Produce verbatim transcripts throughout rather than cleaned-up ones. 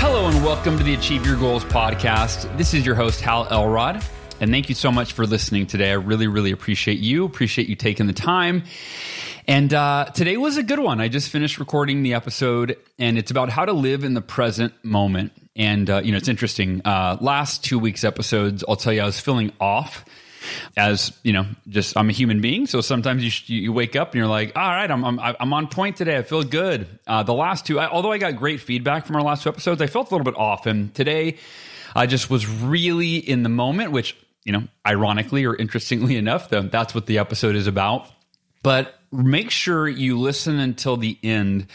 Hello and welcome to the Achieve Your Goals podcast. This is your host, Hal Elrod, and thank you so much for listening today. I really, really appreciate you. Appreciate you taking the time. And uh, today was a good one. I just finished recording the episode, and it's about how to live in the present moment. And, uh, you know, it's interesting. Uh, last two weeks' episodes, I'll tell you, I was feeling off. As you know, just I'm a human being, so sometimes you you wake up and you're like, all right, I'm I'm I'm on point today. I feel good. Uh, the last two, I, although I got great feedback from our last two episodes, I felt a little bit off. And today, I just was really in the moment, which you know, ironically or interestingly enough, though, that's what the episode is about. But make sure you listen until the end.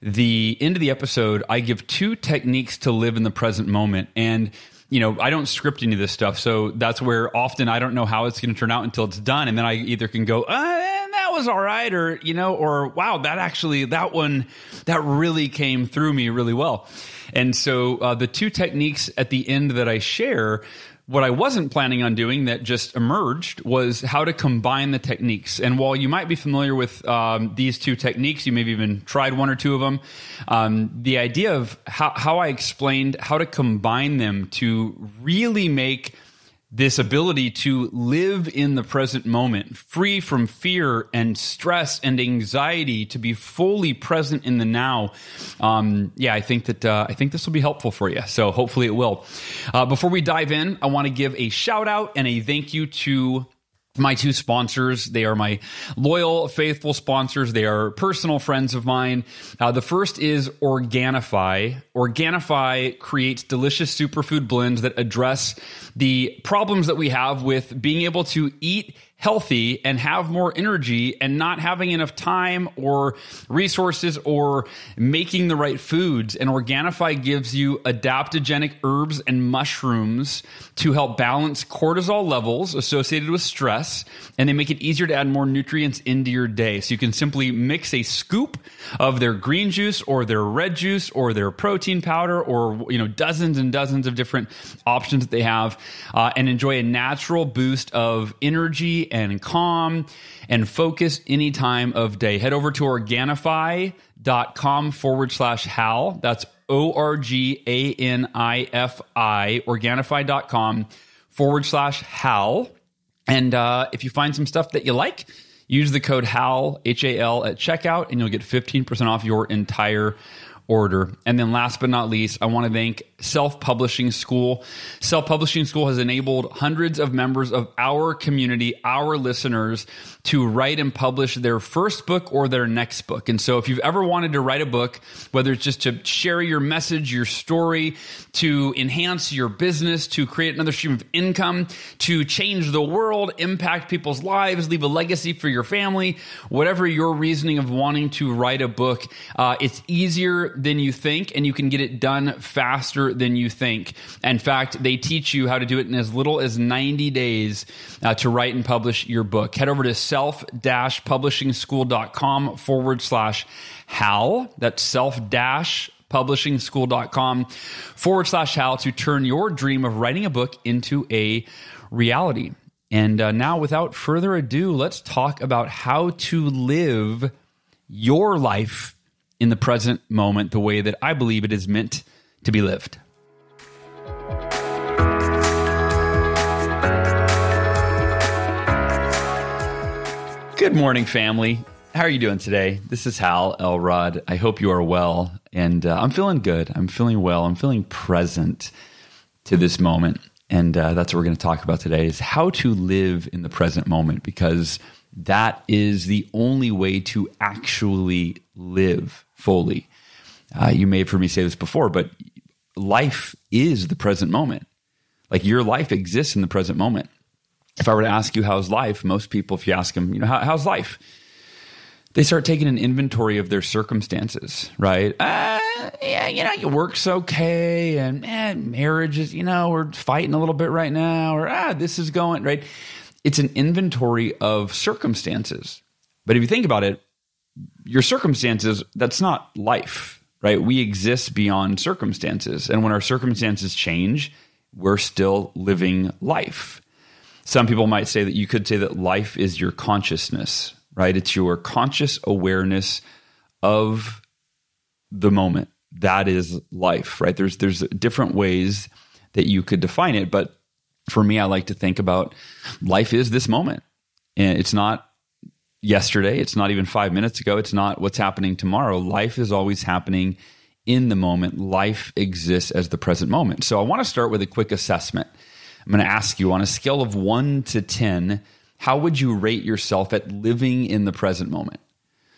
The end of the episode, I give two techniques to live in the present moment, and. You know, I don't script any of this stuff, so that's where often I don't know how it's going to turn out until it's done, and then I either can go, ah, and that was all right, or, you know, or, wow, that actually, that one, that really came through me really well. And so uh, the two techniques at the end that I share, what I wasn't planning on doing that just emerged was how to combine the techniques. And while you might be familiar with um, these two techniques, you may have even tried one or two of them, um, the idea of how, how I explained how to combine them to really make this ability to live in the present moment, free from fear and stress and anxiety, to be fully present in the now. Um, yeah, I think that uh, I think this will be helpful for you. So hopefully it will. Uh, before we dive in, I want to give a shout out and a thank you to my two sponsors. They are my loyal, faithful sponsors. They are personal friends of mine. Uh, the first is Organifi. Organifi creates delicious superfood blends that address the problems that we have with being able to eat healthy and have more energy and not having enough time or resources or making the right foods. And Organifi gives you adaptogenic herbs and mushrooms to help balance cortisol levels associated with stress, and they make it easier to add more nutrients into your day. So you can simply mix a scoop of their green juice or their red juice or their protein powder or, you know, dozens and dozens of different options that they have uh, and enjoy a natural boost of energy and calm and focus any time of day. Head over to Organifi.com forward slash Hal. That's O R G A N I F I, Organifi.com forward slash Hal. And uh, if you find some stuff that you like, use the code Hal, H A L, at checkout, and you'll get fifteen percent off your entire order. And then last but not least, I want to thank Self Publishing School. Self Publishing School has enabled hundreds of members of our community, our listeners, to write and publish their first book or their next book. And so if you've ever wanted to write a book, whether it's just to share your message, your story, to enhance your business, to create another stream of income, to change the world, impact people's lives, leave a legacy for your family, whatever your reasoning of wanting to write a book, uh, it's easier than you think, and you can get it done faster than you think. In fact, they teach you how to do it in as little as ninety days uh, to write and publish your book. Head over to self-publishing school dot com forward slash Hal. That's self-publishing school dot com forward slash Hal to turn your dream of writing a book into a reality. And uh, now, without further ado, let's talk about how to live your life in the present moment, the way that I believe it is meant to be lived. Good morning, family. How are you doing today? This is Hal Elrod. I hope you are well, and uh, I'm feeling good. I'm feeling well. I'm feeling present to this moment, and uh, that's what we're going to talk about today is how to live in the present moment, because that is the only way to actually live fully. Uh, you may have heard me say this before, but life is the present moment. Like your life exists in the present moment. If I were to ask you, how's life? Most people, if you ask them, you know, How, how's life? They start taking an inventory of their circumstances, right? Uh, yeah, yeah, you know, your work's okay, and man, marriage is, you know, we're fighting a little bit right now, or ah, this is going, right? It's an inventory of circumstances. But if you think about it, your circumstances, that's not life, right? We exist beyond circumstances. And when our circumstances change, we're still living life. Some people might say that you could say that life is your consciousness, right? It's your conscious awareness of the moment. That is life, right? There's there's different ways that you could define it. But for me, I like to think about life is this moment. And it's not yesterday. It's not even five minutes ago. It's not what's happening tomorrow. Life is always happening in the moment. Life exists as the present moment. So I want to start with a quick assessment. I'm going to ask you, on a scale of one to ten, how would you rate yourself at living in the present moment?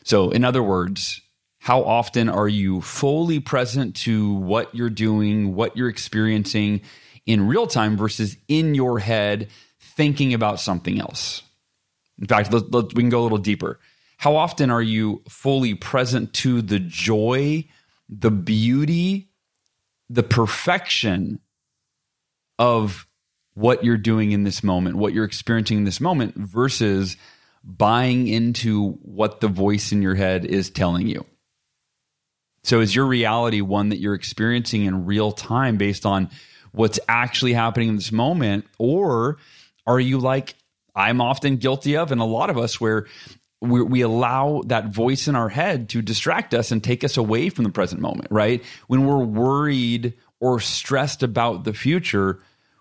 So in other words, how often are you fully present to what you're doing, what you're experiencing in real time versus in your head thinking about something else? In fact, let, let, we can go a little deeper. How often are you fully present to the joy, the beauty, the perfection of what you're doing in this moment, what you're experiencing in this moment, versus buying into what the voice in your head is telling you? So is your reality one that you're experiencing in real time based on what's actually happening in this moment? Or are you like I'm often guilty of, and a lot of us, where we, we allow that voice in our head to distract us and take us away from the present moment, right? When we're worried or stressed about the future,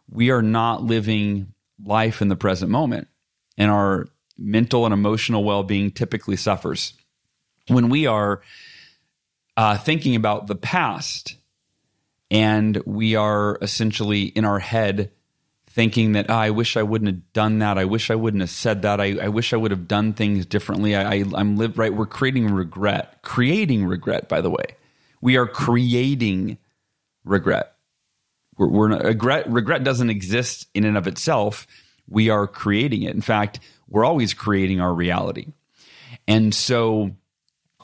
we are not living life in the present moment, and our mental and emotional well-being typically suffers. When we are uh, thinking about the past, and we are essentially in our head thinking that, oh, I wish I wouldn't have done that, I wish I wouldn't have said that, I, I wish I would have done things differently, I, I, I'm live right, we're creating regret. Creating regret, by the way. We are creating regret. We're, we're not, regret, regret doesn't exist in and of itself. We are creating it. In fact, we're always creating our reality. And so,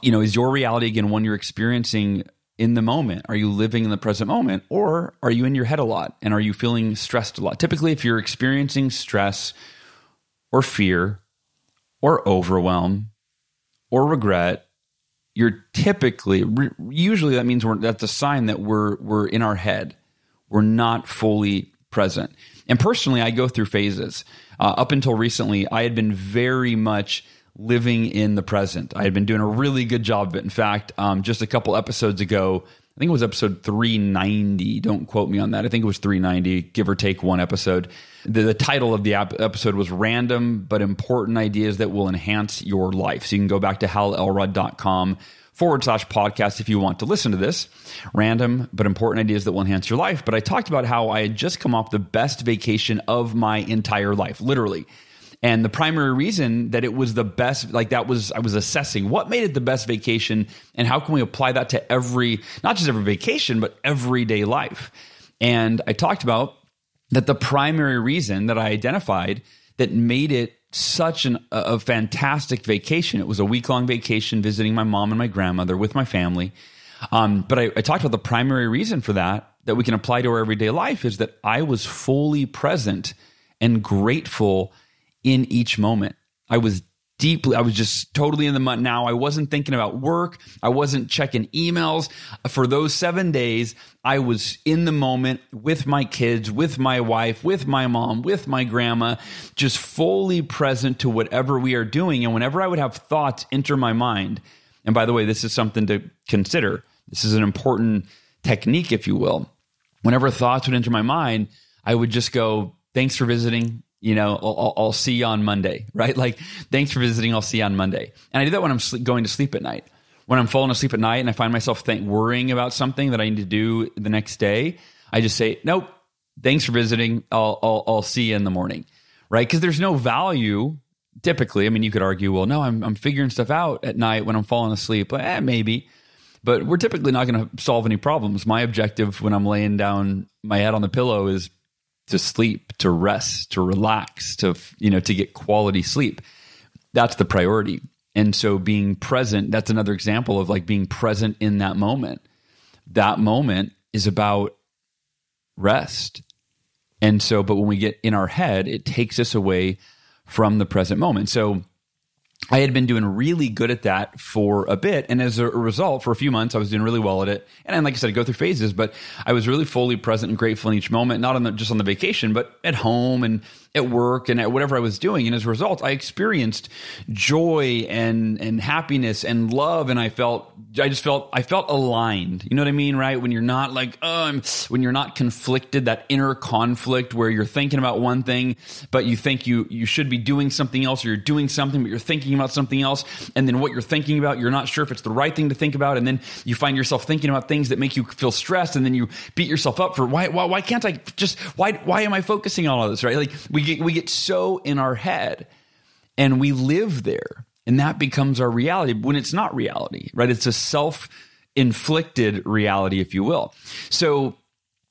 you know, is your reality, again, one you're experiencing in the moment? Are you living in the present moment, or are you in your head a lot? And are you feeling stressed a lot? Typically, if you're experiencing stress or fear or overwhelm or regret, you're typically, re- usually that means we're, that's a sign that we're we're in our head. We're not fully present. And personally, I go through phases. Uh, up until recently, I had been very much living in the present. I had been doing a really good job of it. In fact, um, just a couple episodes ago, I think it was episode three ninety. Don't quote me on that. I think it was three ninety, give or take one episode. The, the title of the ap- episode was Random But Important Ideas That Will Enhance Your Life. So you can go back to hal elrod dot com forward slash podcast if you want to listen to this. Random but important ideas that will enhance your life. But I talked about how I had just come off the best vacation of my entire life, literally. And the primary reason that it was the best, like that was, I was assessing what made it the best vacation and how can we apply that to every, not just every vacation, but everyday life. And I talked about that the primary reason that I identified that made it such an, a fantastic vacation. It was a week-long vacation visiting my mom and my grandmother with my family. Um, but I, I talked about the primary reason for that, that we can apply to our everyday life, is that I was fully present and grateful in each moment. I was deeply, I was just totally in the moment now. I wasn't thinking about work. I wasn't checking emails. For those seven days, I was in the moment with my kids, with my wife, with my mom, with my grandma, just fully present to whatever we are doing. And whenever I would have thoughts enter my mind, and by the way, this is something to consider. This is an important technique, if you will. Whenever thoughts would enter my mind, I would just go, thanks for visiting. You know, I'll, I'll see you on Monday, right? Like, thanks for visiting. I'll see you on Monday. And I do that when I'm sleep, going to sleep at night. When I'm falling asleep at night and I find myself think, worrying about something that I need to do the next day, I just say, nope, thanks for visiting. I'll, I'll, I'll see you in the morning, right? Because there's no value typically. I mean, you could argue, well, no, I'm, I'm figuring stuff out at night when I'm falling asleep. Eh, maybe. But we're typically not going to solve any problems. My objective when I'm laying down my head on the pillow is to sleep, to rest, to relax, to, you know, to get quality sleep. That's the priority. And so being present, that's another example of like being present in that moment that moment is about rest. And so, but when we get in our head, it takes us away from the present moment. So I had been doing really good at that for a bit. And as a result, for a few months, I was doing really well at it. And like I said, I go through phases, but I was really fully present and grateful in each moment, not on the, just on the vacation, but at home and at work and at whatever I was doing. And as a result, I experienced joy and, and happiness and love. And I felt, I just felt, I felt aligned. You know what I mean? Right. When you're not like, oh, I'm, when you're not conflicted, that inner conflict where you're thinking about one thing, but you think you, you should be doing something else, or you're doing something, but you're thinking about something else. And then what you're thinking about, you're not sure if it's the right thing to think about. And then you find yourself thinking about things that make you feel stressed. And then you beat yourself up for why, why, why can't I just, why, why am I focusing on all this? Right. Like we We get, we get so in our head and we live there, and that becomes our reality when it's not reality, right? It's a self-inflicted reality, if you will. So,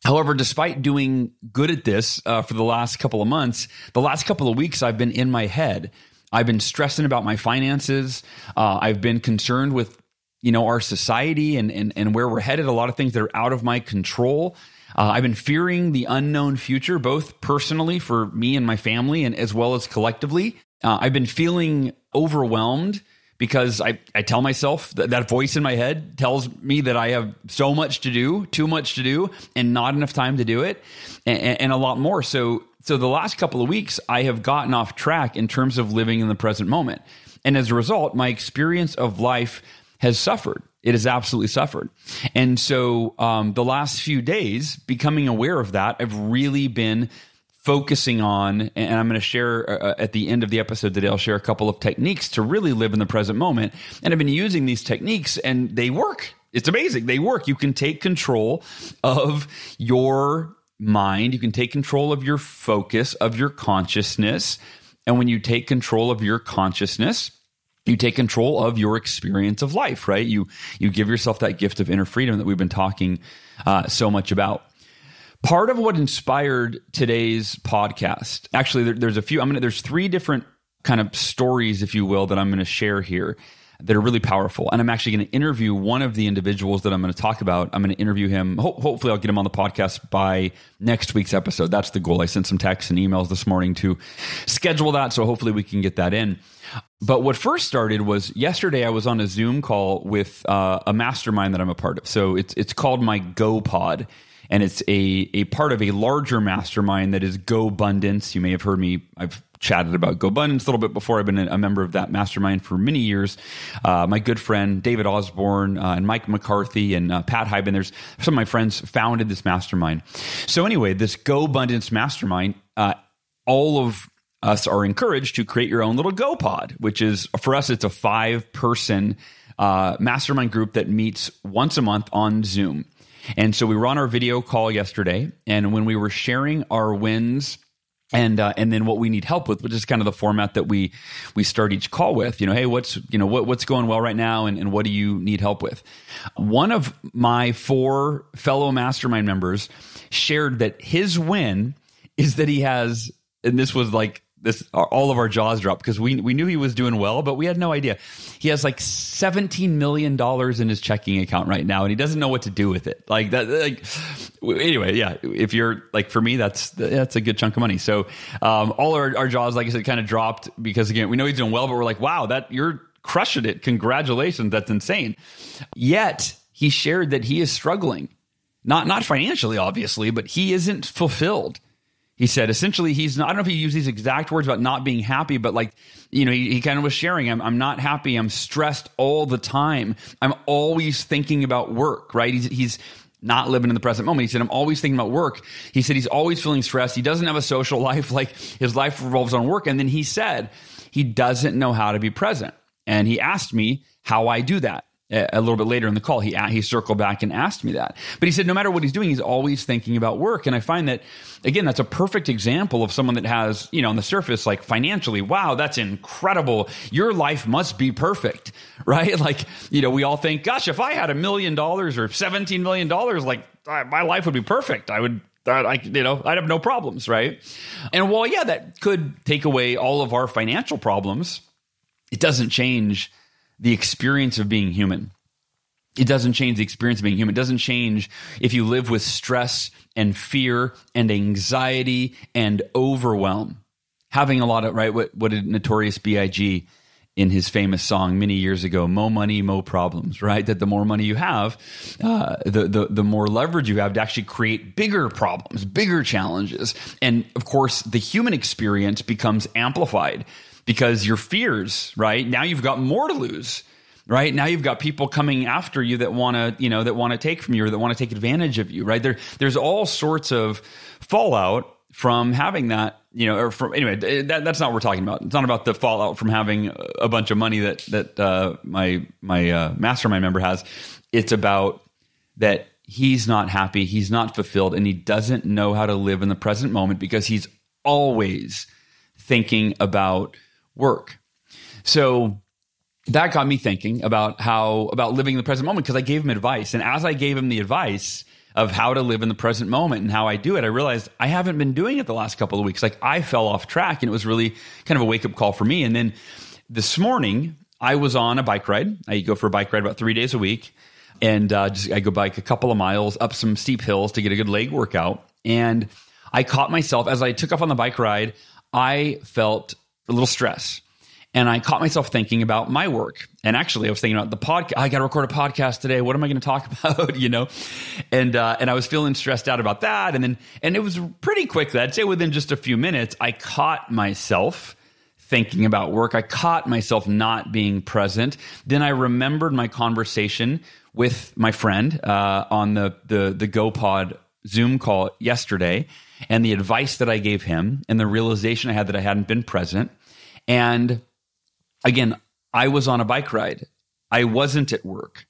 however, despite doing good at this uh, for the last couple of months, the last couple of weeks I've been in my head. I've been stressing about my finances. Uh, I've been concerned with, you know, our society and, and, and where we're headed, a lot of things that are out of my control. Uh, I've been fearing the unknown future, both personally for me and my family, and as well as collectively. Uh, I've been feeling overwhelmed because I, I tell myself that, that voice in my head tells me that I have so much to do, too much to do, and not enough time to do it, and, and a lot more. So, so the last couple of weeks, I have gotten off track in terms of living in the present moment. And as a result, my experience of life has suffered. It has absolutely suffered. And so um, the last few days, becoming aware of that, I've really been focusing on, and I'm going to share uh, at the end of the episode today, I'll share a couple of techniques to really live in the present moment. And I've been using these techniques and they work. It's amazing. They work. You can take control of your mind. You can take control of your focus, of your consciousness. And when you take control of your consciousness, you take control of your experience of life, right? You you give yourself that gift of inner freedom that we've been talking uh, so much about. Part of what inspired today's podcast, actually, there, there's a few. I'm gonna there's three different kind of stories, if you will, that I'm gonna share here that are really powerful. And I'm actually gonna interview one of the individuals that I'm gonna talk about. I'm gonna interview him. Ho- hopefully, I'll get him on the podcast by next week's episode. That's the goal. I sent some texts and emails this morning to schedule that, so hopefully we can get that in. But what first started was yesterday I was on a Zoom call with uh, a mastermind that I'm a part of. So it's it's called my GoPod, and it's a a part of a larger mastermind that is GoBundance. You may have heard me. I've chatted about GoBundance a little bit before. I've been a member of that mastermind for many years. Uh, my good friend David Osborne uh, and Mike McCarthy and uh, Pat Hybin, there's some of my friends founded this mastermind. So anyway, this GoBundance mastermind, uh, all of us are encouraged to create your own little GoPod, which is, for us, it's a five-person uh, mastermind group that meets once a month on Zoom. And so we were on our video call yesterday, and when we were sharing our wins and uh, and then what we need help with, which is kind of the format that we we start each call with, you know, hey, what's you know what what's going well right now, and, and what do you need help with? One of my four fellow mastermind members shared that his win is that he has, and this was like, this, all of our jaws dropped because we we knew he was doing well, but we had no idea. He has like seventeen million dollars in his checking account right now, and he doesn't know what to do with it. Like that. Like, anyway, yeah. If you're like, for me, that's that's a good chunk of money. So um, all our, our jaws, like I said, kind of dropped because again, we know he's doing well, but we're like, wow, that you're crushing it! Congratulations, that's insane. Yet he shared that he is struggling, not not financially, obviously, but he isn't fulfilled. He said, essentially, he's not, I don't know if he used these exact words about not being happy, but like, you know, he, he kind of was sharing, I'm, I'm not happy. I'm stressed all the time. I'm always thinking about work, right? He's, he's not living in the present moment. He said, I'm always thinking about work. He said, he's always feeling stressed. He doesn't have a social life. Like his life revolves on work. And then he said, he doesn't know how to be present. And he asked me how I do that. A little bit later in the call, he he circled back and asked me that. But he said, no matter what he's doing, he's always thinking about work. And I find that, again, that's a perfect example of someone that has, you know, on the surface, like financially, wow, that's incredible. Your life must be perfect, right? Like, you know, we all think, gosh, if I had a million dollars or seventeen million dollars, like my life would be perfect. I would, I, you know, I'd have no problems, right? And while, yeah, that could take away all of our financial problems, it doesn't change the experience of being human. It doesn't change the experience of being human. It doesn't change if you live with stress and fear and anxiety and overwhelm. Having a lot of, right, what, what did Notorious B I G in his famous song many years ago, Mo Money, Mo Problems, right? That the more money you have, uh, the, the the more leverage you have to actually create bigger problems, bigger challenges. And of course, the human experience becomes amplified because your fears, right? Now you've got more to lose. Right now, you've got people coming after you that want to, you know, that want to take from you or that want to take advantage of you. Right there, there's all sorts of fallout from having that, you know, or from anyway. That, that's not what we're talking about. It's not about the fallout from having a bunch of money that that uh, my my uh, mastermind member has. It's about that he's not happy, he's not fulfilled, and he doesn't know how to live in the present moment because he's always thinking about work. So. That got me thinking about how about living in the present moment because I gave him advice. And as I gave him the advice of how to live in the present moment and how I do it, I realized I haven't been doing it the last couple of weeks. Like I fell off track and it was really kind of a wake-up call for me. And then this morning I was on a bike ride. I go for a bike ride about three days a week. And uh, just I go bike a couple of miles up some steep hills to get a good leg workout. And I caught myself as I took off on the bike ride, I felt a little stress. And I caught myself thinking about my work. And actually, I was thinking about the podcast. I got to record a podcast today. What am I going to talk about? You know, and uh, and I was feeling stressed out about that. And then and it was pretty quick. I'd say within just a few minutes, I caught myself thinking about work. I caught myself not being present. Then I remembered my conversation with my friend uh, on the the the GoPod Zoom call yesterday, and the advice that I gave him, and the realization I had that I hadn't been present, and again, I was on a bike ride. I wasn't at work,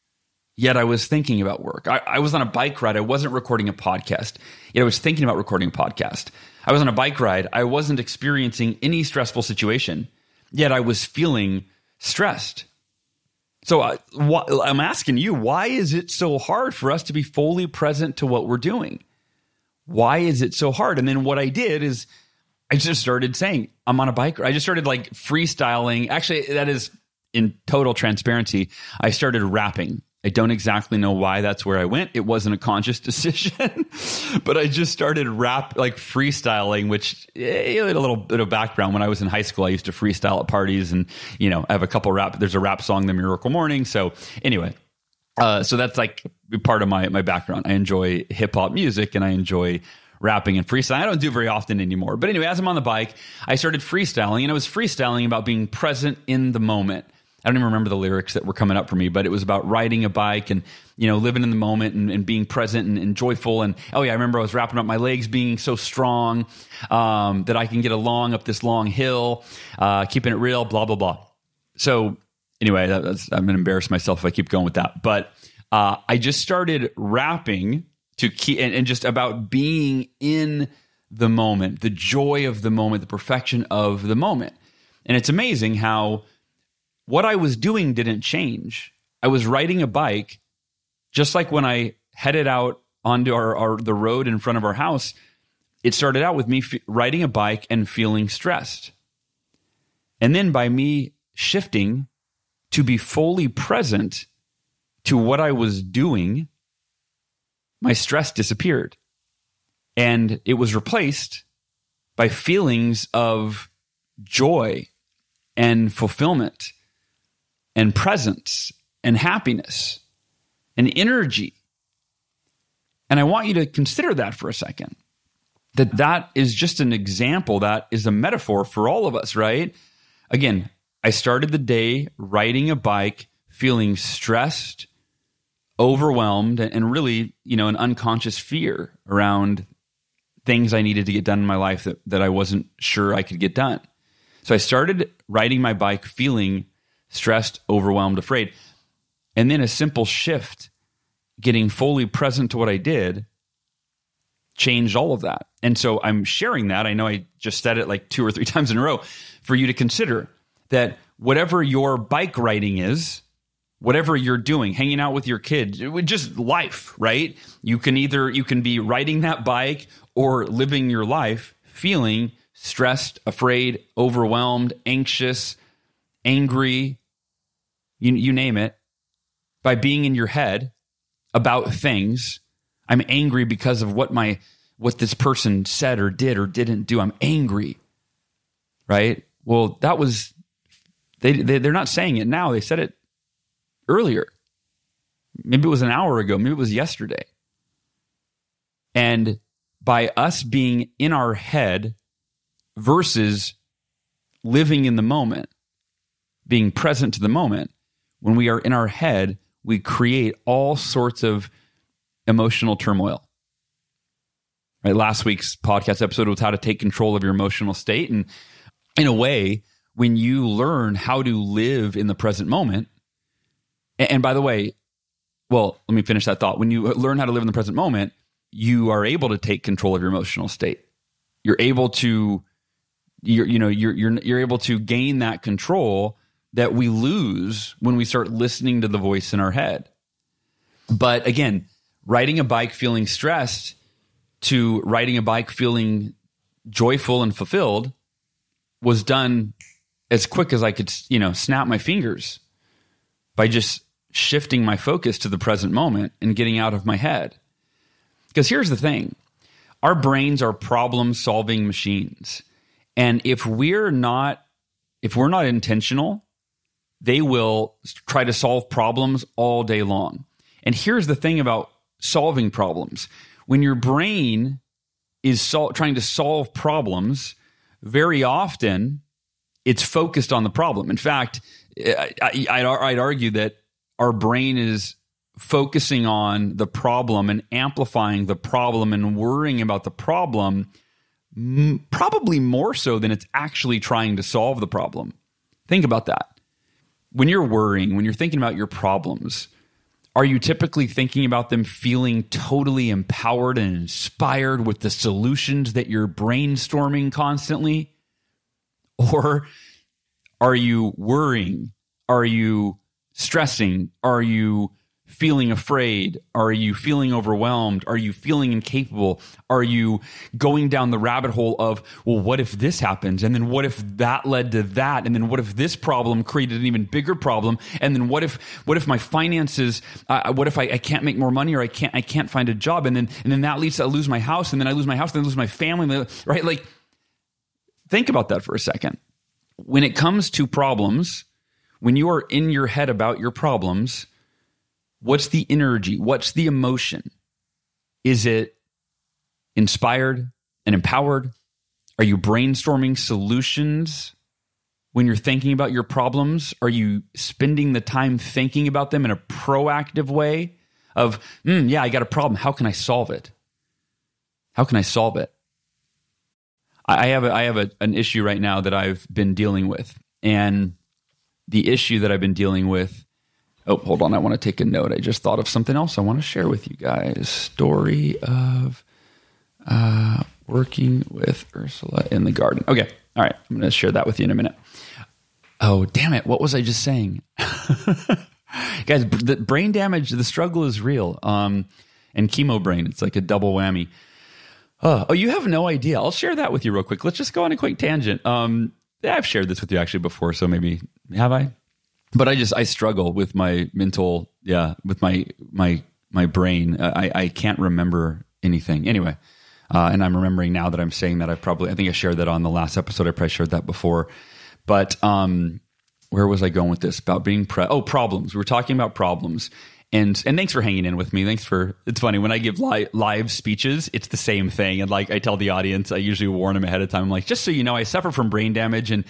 yet I was thinking about work. I, I was on a bike ride. I wasn't recording a podcast, yet I was thinking about recording a podcast. I was on a bike ride. I wasn't experiencing any stressful situation, yet I was feeling stressed. So I, wh- I'm asking you, why is it so hard for us to be fully present to what we're doing? Why is it so hard? And then what I did is I just started saying, I'm on a bike. I just started like freestyling. Actually, that is in total transparency. I started rapping. I don't exactly know why that's where I went. It wasn't a conscious decision, but I just started rap, like freestyling, which eh, a little bit of background. When I was in high school, I used to freestyle at parties and, you know, I have a couple rap. There's a rap song, The Miracle Morning. So anyway, uh, so that's like part of my, my background. I enjoy hip hop music and I enjoy rapping and freestyling. I don't do very often anymore. But anyway, as I'm on the bike, I started freestyling and I was freestyling about being present in the moment. I don't even remember the lyrics that were coming up for me, but it was about riding a bike and, you know, living in the moment and, and being present and, and joyful. And, oh yeah, I remember I was wrapping up my legs being so strong um, that I can get along up this long hill, uh, keeping it real, blah, blah, blah. So anyway, that, that's, I'm going to embarrass myself if I keep going with that. But uh, I just started rapping to keep and, and just about being in the moment, the joy of the moment, the perfection of the moment. And it's amazing how what I was doing didn't change. I was riding a bike, just like when I headed out onto our, our the road in front of our house. It started out with me f- riding a bike and feeling stressed. And then by me shifting to be fully present to what I was doing, my stress disappeared and it was replaced by feelings of joy and fulfillment and presence and happiness and energy. And I want you to consider that for a second, that that is just an example. That is a metaphor for all of us, right? Again, I started the day riding a bike, feeling stressed, overwhelmed, and really, you know, an unconscious fear around things I needed to get done in my life that, that I wasn't sure I could get done. So I started riding my bike feeling stressed, overwhelmed, afraid. And then a simple shift, getting fully present to what I did, changed all of that. And so I'm sharing that. I know I just said it like two or three times in a row for you to consider that whatever your bike riding is, whatever you're doing, hanging out with your kids, just life, right? You can either, you can be riding that bike or living your life feeling stressed, afraid, overwhelmed, anxious, angry, you, you name it. by being in your head about things. I'm angry because of what my what this person said or did or didn't do. I'm angry, right? Well, that was they, they they're not saying it now. They said it earlier. Maybe it was an hour ago. Maybe it was yesterday. And by us being in our head versus living in the moment, being present to the moment, when we are in our head, we create all sorts of emotional turmoil. Right? Last week's podcast episode was how to take control of your emotional state. And in a way, when you learn how to live in the present moment, and by the way, well, let me finish that thought. When you learn how to live in the present moment, you are able to take control of your emotional state. You're able to, you're, you know, you're, you're, you're able to gain that control that we lose when we start listening to the voice in our head. But again, riding a bike feeling stressed to riding a bike feeling joyful and fulfilled was done as quick as I could, you know, snap my fingers by just shifting my focus to the present moment and getting out of my head. Because here's the thing. Our brains are problem-solving machines. And if we're not if we're not intentional, they will try to solve problems all day long. And here's the thing about solving problems. When your brain is sol- trying to solve problems, very often it's focused on the problem. In fact, I, I, I'd, I'd argue that our brain is focusing on the problem and amplifying the problem and worrying about the problem m- probably more so than it's actually trying to solve the problem. Think about that. When you're worrying, when you're thinking about your problems, are you typically thinking about them feeling totally empowered and inspired with the solutions that you're brainstorming constantly? Or are you worrying? Are you stressing? Are you feeling afraid? Are you feeling overwhelmed? Are you feeling incapable? Are you going down the rabbit hole of, well, what if this happens? And then what if that led to that? And then what if this problem created an even bigger problem? And then what if what if my finances, uh, what if I, I can't make more money or I can't I can't find a job? And then and then that leads to I lose my house, and then I lose my house, and then I lose my family, right? Like, think about that for a second. When it comes to problems, when you are in your head about your problems, what's the energy? What's the emotion? Is it inspired and empowered? Are you brainstorming solutions when you're thinking about your problems? Are you spending the time thinking about them in a proactive way of, mm, yeah, I got a problem. How can I solve it? How can I solve it? I have a, I have a, an issue right now that I've been dealing with. And the issue that I've been dealing with Oh, hold on. I want to take a note. I just thought of something else I want to share with you guys. Story of uh, working with Ursula in the garden. Okay. All right. I'm going to share that with you in a minute. Oh, damn it. What was I just saying? Guys, the brain damage, the struggle is real. Um, and chemo brain, it's like a double whammy. Oh, oh, you have no idea. I'll share that with you real quick. Let's just go on a quick tangent. Um, I've shared this with you actually before, so maybe have I? But I just, I struggle with my mental, yeah, with my, my, my brain. I, I can't remember anything anyway. Uh, and I'm remembering now that I'm saying that I probably, I think I shared that on the last episode. I probably shared that before, but, um, where was I going with this about being pre Oh, problems. We were talking about problems and, and thanks for hanging in with me. Thanks for, it's funny when I give li- live speeches, it's the same thing. And like I tell the audience, I usually warn them ahead of time. I'm like, just so you know, I suffer from brain damage. And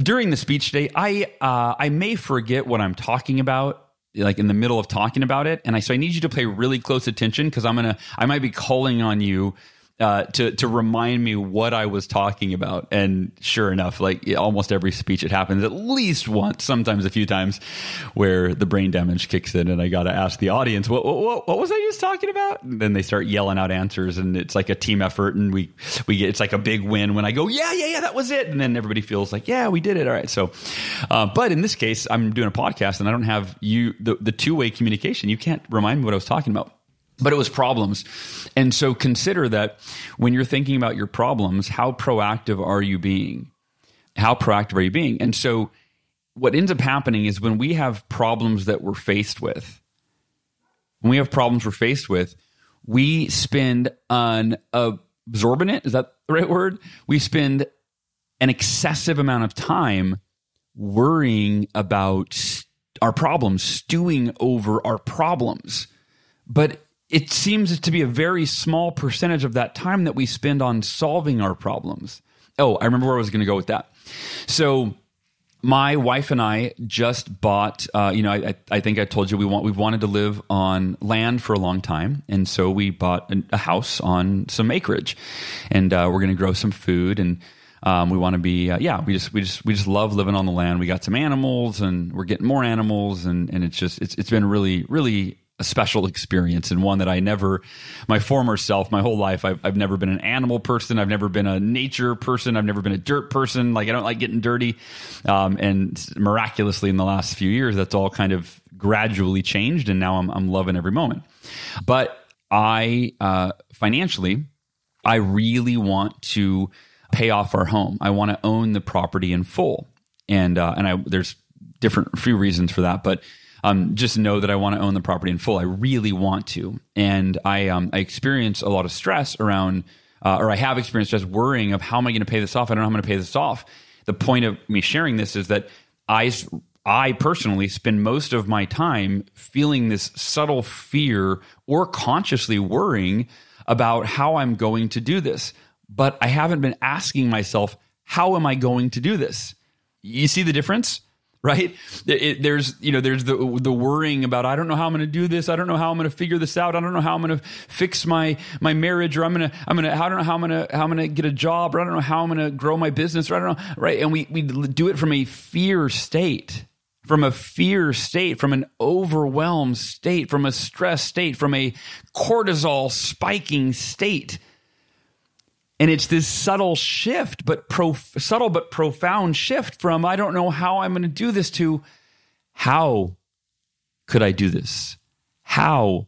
during the speech today, I, uh, I may forget what I'm talking about, like in the middle of talking about it. And I, so I need you to pay really close attention because I'm going to, I might be calling on you Uh, to to remind me what I was talking about. And sure enough, like almost every speech, it happens at least once, sometimes a few times, where the brain damage kicks in and I got to ask the audience, what, what what was I just talking about? And then they start yelling out answers and it's like a team effort and we, we get, it's like a big win when I go, yeah, yeah, yeah, that was it. And then everybody feels like, yeah, we did it. All right. So, uh, but in this case, I'm doing a podcast and I don't have you, the, the two-way communication. You can't remind me what I was talking about. But it was problems. And so consider that when you're thinking about your problems, how proactive are you being? How proactive are you being? And so what ends up happening is when we have problems that we're faced with, when we have problems we're faced with, we spend an absorbent, is that the right word? We spend an excessive amount of time worrying about our problems, stewing over our problems. But it seems to be a very small percentage of that time that we spend on solving our problems. Oh, I remember where I was going to go with that. So my wife and I just bought, uh, you know, I, I think I told you we want, we've wanted to live on land for a long time. And so we bought a house on some acreage, and uh, we're going to grow some food, and Um, we want to be, uh, yeah, we just, we just, we just love living on the land. We got some animals, and we're getting more animals, and, and it's just, it's, it's been really, really a special experience, and one that I never, my former self, my whole life, I've, I've never been an animal person. I've never been a nature person. I've never been a dirt person. Like, I don't like getting dirty. Um, and miraculously, in the last few years, that's all kind of gradually changed. And now I'm, I'm loving every moment. But I, uh, financially, I really want to pay off our home. I want to own the property in full. And uh, and I there's different few reasons for that, but um, just know that I want to own the property in full. I really want to. And I um, I experience a lot of stress around, uh, or I have experienced stress worrying of, how am I going to pay this off? I don't know how I'm going to pay this off. The point of me sharing this is that I, I personally spend most of my time feeling this subtle fear or consciously worrying about how I'm going to do this. But I haven't been asking myself, how am I going to do this? You see the difference, right? It, it, there's, you know, there's the the worrying about, I don't know how I'm going to do this. I don't know how I'm going to figure this out. I don't know how I'm going to fix my my marriage, or I'm going to I'm going to I don't know how I'm going to how I'm going to get a job, or I don't know how I'm going to grow my business, or I don't know, right? And we we do it from a fear state, from a fear state, from an overwhelmed state, from a stress state, from a cortisol spiking state. And it's this subtle shift, but prof- subtle but profound shift from, I don't know how I'm going to do this, to, how could I do this? How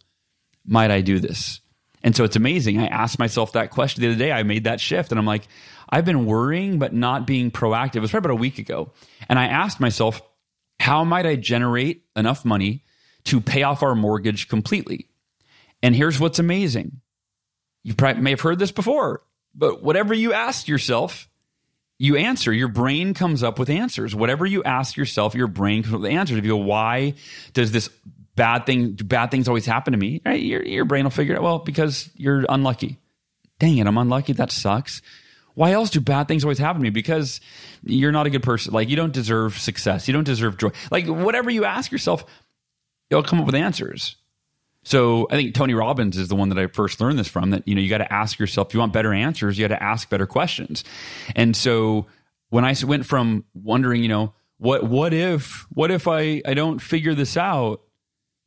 might I do this? And so it's amazing. I asked myself that question the other day. I made that shift, and I'm like, I've been worrying but not being proactive. It was probably about a week ago. And I asked myself, how might I generate enough money to pay off our mortgage completely? And here's what's amazing. You probably may have heard this before. But whatever you ask yourself, you answer. Your brain comes up with answers. Whatever you ask yourself, your brain comes up with answers. If you go, why does this bad thing, do bad things always happen to me? Right? Your, your brain will figure it out. Well, because you're unlucky. Dang it, I'm unlucky. That sucks. Why else do bad things always happen to me? Because you're not a good person. Like, you don't deserve success. You don't deserve joy. Like, whatever you ask yourself, you'll come up with answers. So I think Tony Robbins is the one that I first learned this from, that, you know, you got to ask yourself, if you want better answers, you got to ask better questions. And so when I went from wondering, you know, what, what if, what if I, I don't figure this out,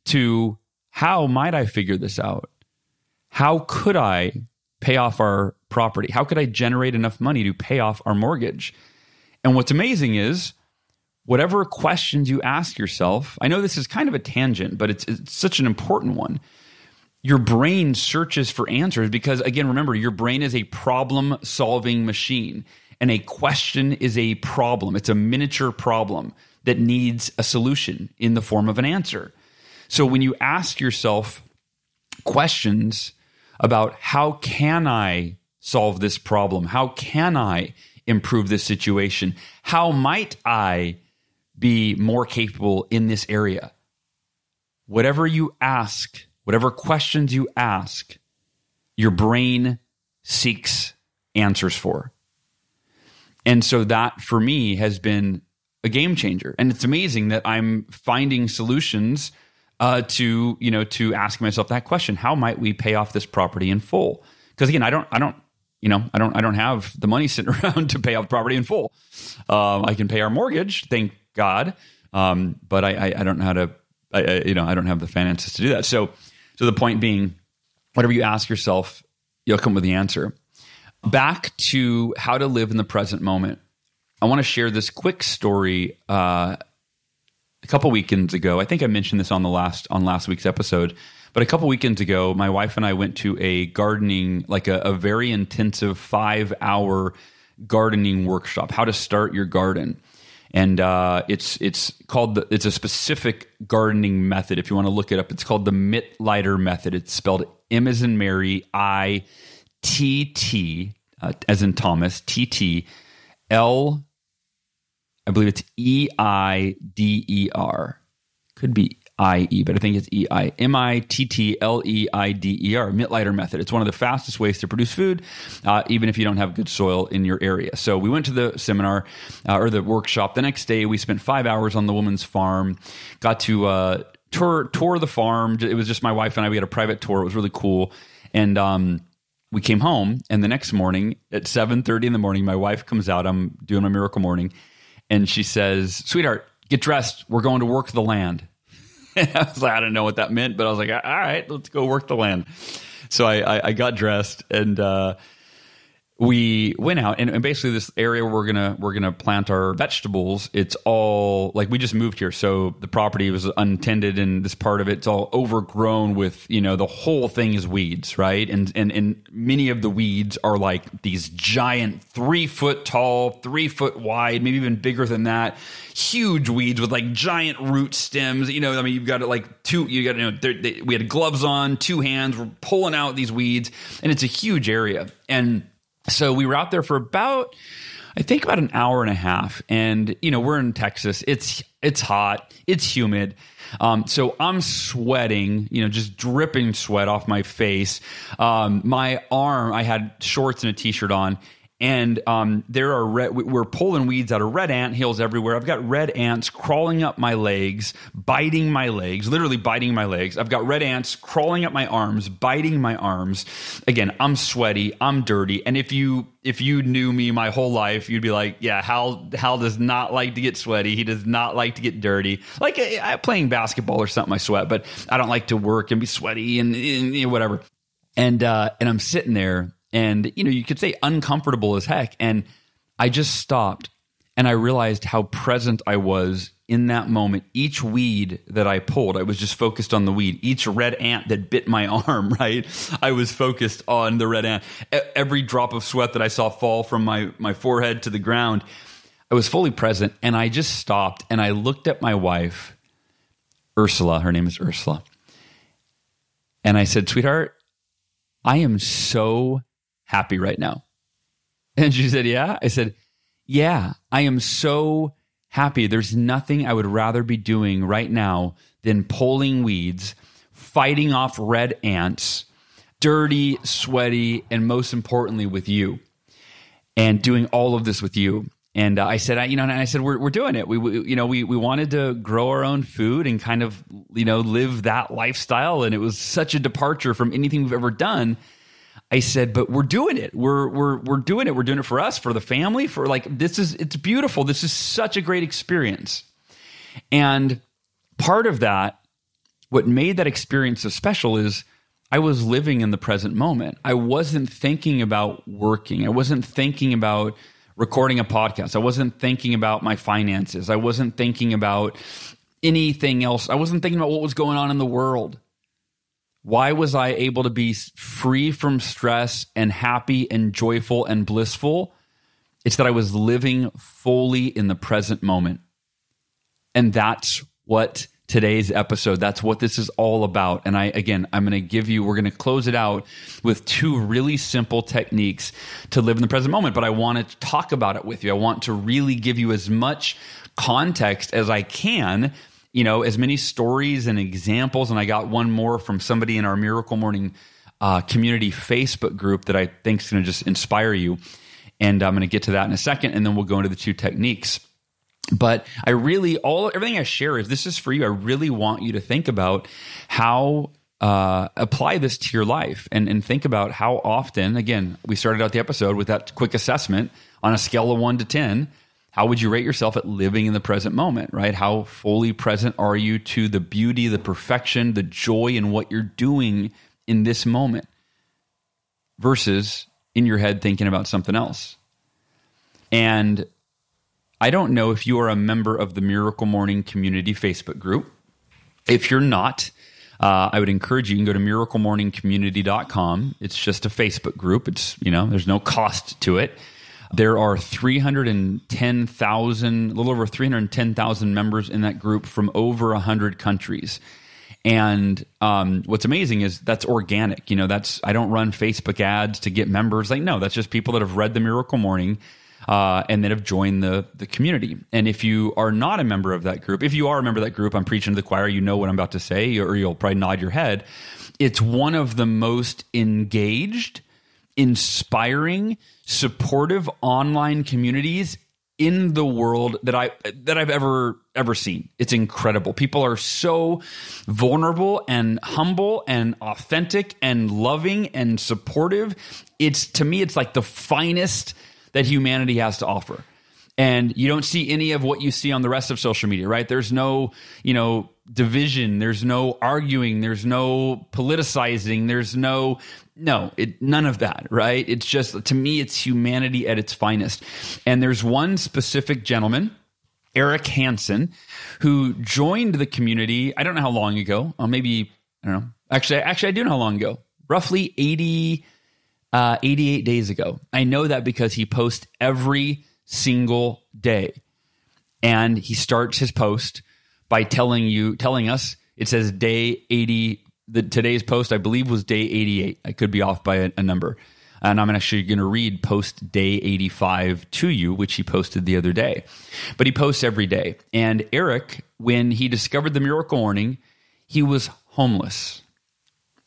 to, how might I figure this out? How could I pay off our property? How could I generate enough money to pay off our mortgage? And what's amazing is, whatever questions you ask yourself, I know this is kind of a tangent, but it's, it's such an important one. Your brain searches for answers because, again, remember, your brain is a problem-solving machine, and a question is a problem. It's a miniature problem that needs a solution in the form of an answer. So when you ask yourself questions about, how can I solve this problem? How can I improve this situation? How might I be more capable in this area? Whatever you ask, whatever questions you ask, your brain seeks answers for. And so that, for me, has been a game changer. And it's amazing that I'm finding solutions uh, to, you know, to asking myself that question: how might we pay off this property in full? Because again, I don't, I don't, you know, I don't, I don't have the money sitting around to pay off property in full. Um, I can pay our mortgage, thank God. Um, but I, I, I don't know how to, I, I, you know, I don't have the finances to do that. So, so the point being, whatever you ask yourself, you'll come with the answer. Back to how to live in the present moment. I want to share this quick story. Uh, a couple weekends ago, I think I mentioned this on the last, on last week's episode. But a couple weekends ago, my wife and I went to a gardening, like a, a very intensive five hour gardening workshop, how to start your garden. And uh, it's it's called the, it's a specific gardening method. If you want to look it up, it's called the Mitleider Method. It's spelled M as in Mary, I T T uh, as in Thomas, T T L. I believe it's E I D E R. Could be I E, but I think it's E I M I T T L E I D E R. Mitleider Method. It's one of the fastest ways to produce food, uh, even if you don't have good soil in your area. So we went to the seminar uh, or the workshop. The next day, we spent five hours on the woman's farm. Got to uh, tour tour the farm. It was just my wife and I. We had a private tour. It was really cool, and um, we came home. And the next morning at seven thirty in the morning, my wife comes out. I'm doing my Miracle Morning. And she says, "Sweetheart, get dressed. We're going to work the land." And I was like, I didn't know what that meant, but I was like, all right, let's go work the land. So I, I, I got dressed, and uh, we went out. And, and basically, this area we're gonna we're gonna plant our vegetables. It's all like we just moved here, so the property was untended, and this part of it's all overgrown with, you know, the whole thing is weeds, right? And and and many of the weeds are like these giant, three foot tall, three foot wide, maybe even bigger than that, huge weeds with like giant root stems. You know, I mean, you've got like two. You got, you know, they, we had gloves on, two hands. We're pulling out these weeds, and it's a huge area. And so we were out there for about, I think about an hour and a half. And, you know, we're in Texas. It's it's hot. It's humid. Um, so I'm sweating, you know, just dripping sweat off my face. Um, my arm, I had shorts and a T-shirt on. And um, there are red, we're pulling weeds out of red ant hills everywhere. I've got red ants crawling up my legs, biting my legs, literally biting my legs. I've got red ants crawling up my arms, biting my arms. Again, I'm sweaty, I'm dirty. And if you if you knew me my whole life, you'd be like, yeah, Hal Hal does not like to get sweaty. He does not like to get dirty. Like uh, playing basketball or something, I sweat, but I don't like to work and be sweaty and, and you know, whatever. And uh, and I'm sitting there. And, you know, you could say uncomfortable as heck. And I just stopped and I realized how present I was in that moment. Each weed that I pulled, I was just focused on the weed. Each red ant that bit my arm, right? I was focused on the red ant. Every drop of sweat that I saw fall from my, my forehead to the ground, I was fully present. And I just stopped and I looked at my wife, Ursula. Her name is Ursula. And I said, "Sweetheart, I am so happy right now." And she said, "Yeah?" I said, "Yeah, I am so happy. There's nothing I would rather be doing right now than pulling weeds, fighting off red ants, dirty, sweaty, and most importantly with you, and doing all of this with you." And uh, I said, I, you know, and I said, we're we're doing it. We, we you know, we we wanted to grow our own food and kind of, you know, live that lifestyle, and it was such a departure from anything we've ever done. I said, but we're doing it. We're we're we're doing it. We're doing it for us, for the family, for like this is it's beautiful. This is such a great experience. And part of that, what made that experience so special is I was living in the present moment. I wasn't thinking about working. I wasn't thinking about recording a podcast. I wasn't thinking about my finances. I wasn't thinking about anything else. I wasn't thinking about what was going on in the world. Why was I able to be free from stress and happy and joyful and blissful? It's that I was living fully in the present moment. And that's what today's episode, that's what this is all about. And I, again, I'm going to give you, we're going to close it out with two really simple techniques to live in the present moment, but I want to talk about it with you. I want to really give you as much context as I can, you know, as many stories and examples. And I got one more from somebody in our Miracle Morning uh, community Facebook group that I think is going to just inspire you. And I'm going to get to that in a second, and then we'll go into the two techniques. But I really, all everything I share is, this is for you. I really want you to think about how, uh, apply this to your life, and, and think about how often, again, we started out the episode with that quick assessment on a scale of one to ten. How would you rate yourself at living in the present moment, right? How fully present are you to the beauty, the perfection, the joy in what you're doing in this moment versus in your head thinking about something else? And I don't know if you are a member of the Miracle Morning Community Facebook group. If you're not, uh, I would encourage you, you can go to miracle morning community dot com. It's just a Facebook group. It's, you know, there's no cost to it. There are three hundred ten thousand, a little over three hundred ten thousand members in that group from over one hundred countries. And um, what's amazing is that's organic. You know, that's I don't run Facebook ads to get members. Like, no, that's just people that have read the Miracle Morning uh, and that have joined the the community. And if you are not a member of that group, if you are a member of that group, I'm preaching to the choir. You know what I'm about to say, or you'll probably nod your head. It's one of the most engaged, inspiring, supportive online communities in the world that I that I've ever ever seen. It's incredible. People are so vulnerable and humble and authentic and loving and supportive. It's to me, it's like the finest that humanity has to offer. And you don't see any of what you see on the rest of social media, right? There's no, you know, division. There's no arguing. There's no politicizing. There's no, no, it, none of that, right? It's just, to me, it's humanity at its finest. And there's one specific gentleman, Eric Hansen, who joined the community, I don't know how long ago, uh, maybe, I don't know. Actually, actually, I do know how long ago, roughly eighty, uh, eighty-eight days ago. I know that because he posts every single day. And he starts his post by telling you, telling us, it says day eighty. The, today's post, I believe, was day eighty-eight. I could be off by a, a number. And I'm actually going to read post day eighty-five to you, which he posted the other day. But he posts every day. And Eric, when he discovered the Miracle Morning, he was homeless.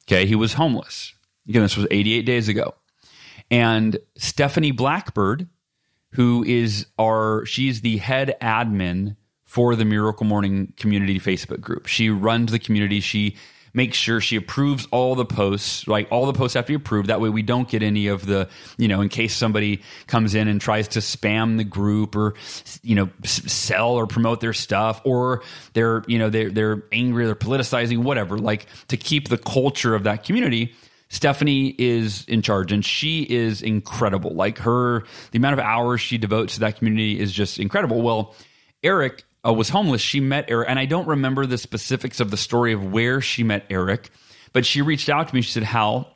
Okay, he was homeless. Again, this was eighty-eight days ago. And Stephanie Blackbird, who is our, she's the head admin for the Miracle Morning Community Facebook group. She runs the community. She makes sure she approves all the posts, like all the posts have to be approved. That way we don't get any of the, you know, in case somebody comes in and tries to spam the group or, you know, sell or promote their stuff, or they're, you know, they're, they're angry, they're politicizing, whatever, like to keep the culture of that community. Stephanie is in charge, and she is incredible. Like her, the amount of hours she devotes to that community is just incredible. Well, Eric uh, was homeless. She met Eric, and I don't remember the specifics of the story of where she met Eric, but she reached out to me. She said, Hal,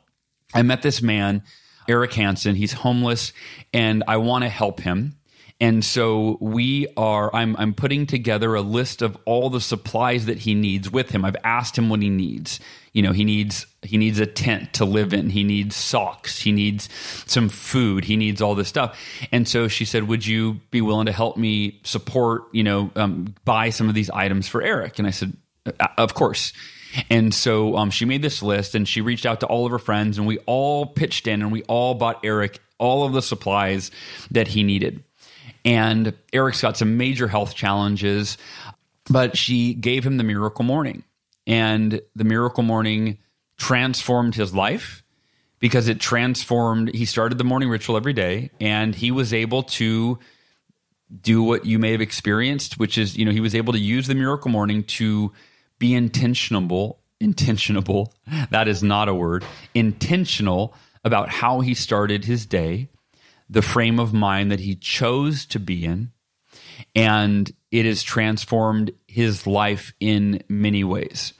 I met this man, Eric Hansen. He's homeless, and I want to help him. And so we are, I'm, I'm putting together a list of all the supplies that he needs with him. I've asked him what he needs. You know, he needs, he needs a tent to live in. He needs socks. He needs some food. He needs all this stuff. And so she said, would you be willing to help me support, you know, um, buy some of these items for Eric? And I said, of course. And so um, she made this list, and she reached out to all of her friends, and we all pitched in, and we all bought Eric all of the supplies that he needed. And Eric's got some major health challenges, but she gave him the Miracle Morning. And the Miracle Morning transformed his life because it transformed. He started the morning ritual every day, and he was able to do what you may have experienced, which is, you know, he was able to use the Miracle Morning to be intentional, intentional, that is not a word, intentional about how he started his day, the frame of mind that he chose to be in, and it has transformed his life in many ways.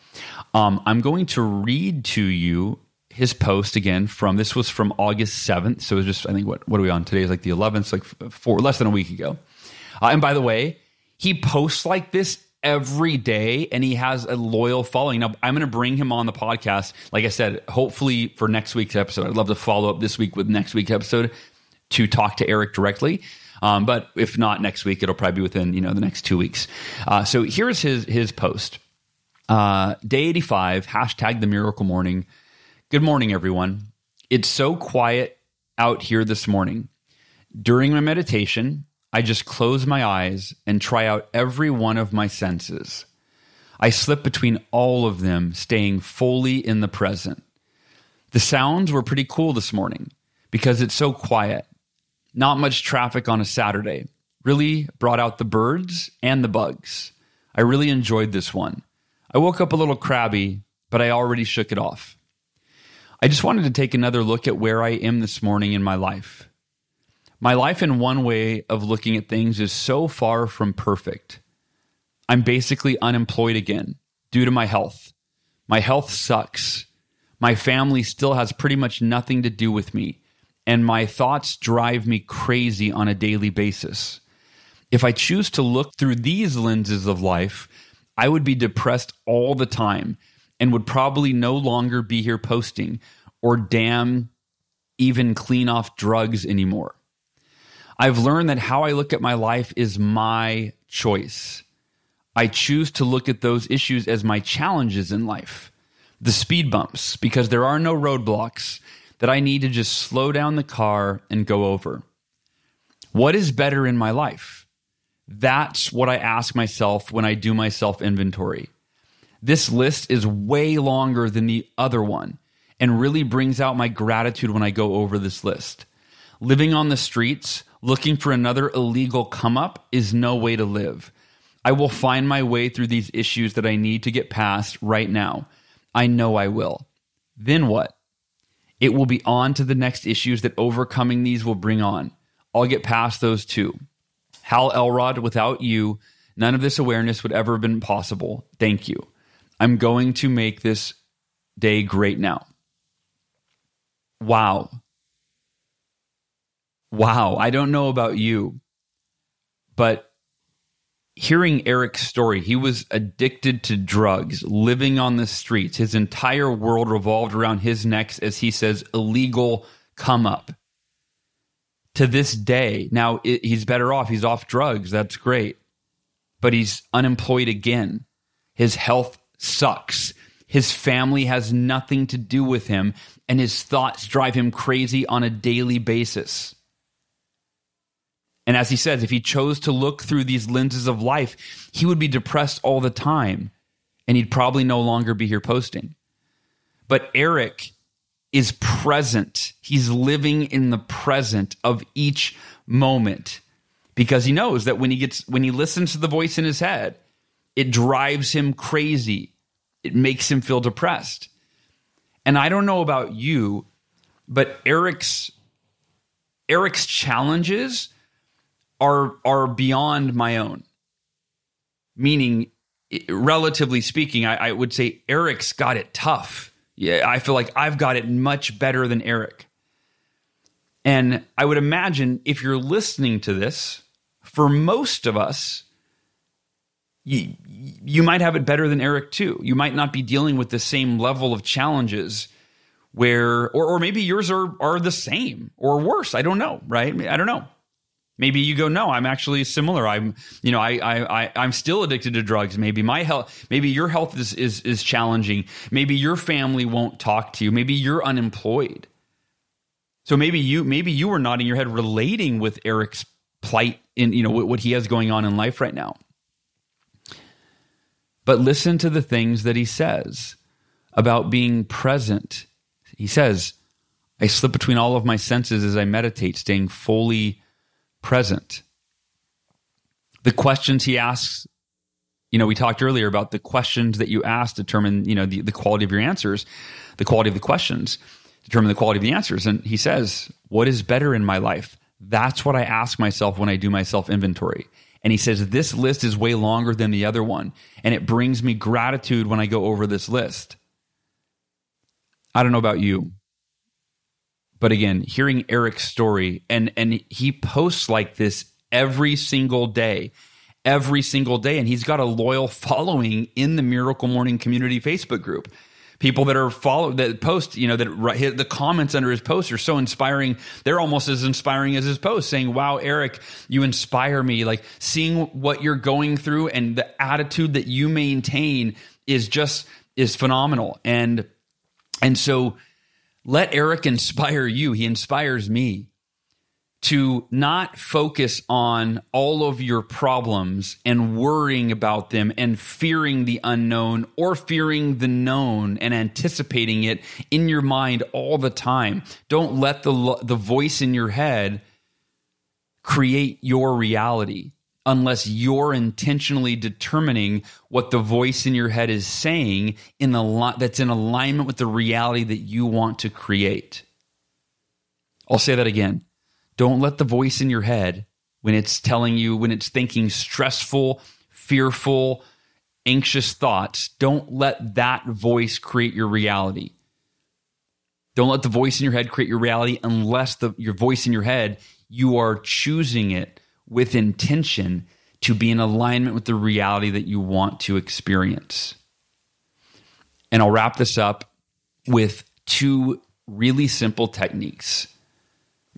Um, I'm going to read to you his post again from, this was from August seventh. So it was just, I think, what, what are we on? Today is like the eleventh, like four, less than a week ago. Uh, and by the way, he posts like this every day, and he has a loyal following. Now, I'm going to bring him on the podcast. Like I said, hopefully for next week's episode. I'd love to follow up this week with next week's episode to talk to Eric directly. Um, but if not next week, it'll probably be within, you know, the next two weeks. Uh, so here's his his post. Uh, Day eighty-five, hashtag the Miracle Morning. Good morning, everyone. It's so quiet out here this morning. During my meditation, I just close my eyes and try out every one of my senses. I slip between all of them, staying fully in the present. The sounds were pretty cool this morning because it's so quiet. Not much traffic on a Saturday. Really brought out the birds and the bugs. I really enjoyed this one. I woke up a little crabby, but I already shook it off. I just wanted to take another look at where I am this morning in my life. My life, in one way of looking at things, is so far from perfect. I'm basically unemployed again due to my health. My health sucks. My family still has pretty much nothing to do with me. and my thoughts drive me crazy on a daily basis. If I choose to look through these lenses of life, I would be depressed all the time and would probably no longer be here posting or damn even clean off drugs anymore. I've learned that how I look at my life is my choice. I choose to look at those issues as my challenges in life, the speed bumps, because there are no roadblocks that I need to just slow down the car and go over. What is better in my life? That's what I ask myself when I do my self-inventory. This list is way longer than the other one and really brings out my gratitude when I go over this list. Living on the streets, looking for another illegal come-up is no way to live. I will find my way through these issues that I need to get past right now. I know I will. Then what? It will be on to the next issues that overcoming these will bring on. I'll get past those too. Hal Elrod, without you, none of this awareness would ever have been possible. Thank you. I'm going to make this day great now. Wow. Wow. I don't know about you, but hearing Eric's story, he was addicted to drugs, living on the streets. His entire world revolved around his next, as he says, illegal come up. To this day, now it, he's better off. He's off drugs. That's great. But he's unemployed again. His health sucks. His family has nothing to do with him, and his thoughts drive him crazy on a daily basis. And as he says, if he chose to look through these lenses of life, he would be depressed all the time, and he'd probably no longer be here posting. But Eric is present. He's living in the present of each moment because he knows that when he gets when he listens to the voice in his head, it drives him crazy. It makes him feel depressed. And I don't know about you, but Eric's Eric's challenges are are beyond my own. Meaning, relatively speaking, I, I would say Eric's got it tough. Yeah, I feel like I've got it much better than Eric. And I would imagine if you're listening to this, for most of us, you, you might have it better than Eric too. You might not be dealing with the same level of challenges where, or, or maybe yours are, are the same or worse. I don't know, right? I don't know. Maybe you go, no, I'm actually similar. I'm, you know, I, I, I, I'm still addicted to drugs. Maybe my health, maybe your health is, is, is challenging. Maybe your family won't talk to you. Maybe you're unemployed. So maybe you, maybe you were nodding your head relating with Eric's plight in, you know, what, what he has going on in life right now. But listen to the things that he says about being present. He says, I slip between all of my senses as I meditate, staying fully present. The questions he asks, you know, we talked earlier about the questions that you ask determine, you know, the, the quality of your answers, the quality of the questions determine the quality of the answers. And he says, what is better in my life? That's what I ask myself when I do my self-inventory. And he says, this list is way longer than the other one. And it brings me gratitude when I go over this list. I don't know about you, but again, hearing Eric's story, and, and he posts like this every single day, every single day. And he's got a loyal following in the Miracle Morning Community Facebook group. People that are follow that post, you know, that hit the comments under his posts are so inspiring. They're almost as inspiring as his posts, saying, wow, Eric, you inspire me. Like, seeing what you're going through and the attitude that you maintain is just, is phenomenal. And, and so let Eric inspire you. He inspires me to not focus on all of your problems and worrying about them and fearing the unknown or fearing the known and anticipating it in your mind all the time. Don't let the the voice in your head create your reality unless you're intentionally determining what the voice in your head is saying in a lot that's in alignment with the reality that you want to create. I'll say that again. Don't let the voice in your head, when it's telling you, when it's thinking stressful, fearful, anxious thoughts, don't let that voice create your reality. Don't let the voice in your head create your reality unless the your voice in your head, you are choosing it with intention to be in alignment with the reality that you want to experience. And I'll wrap this up with two really simple techniques.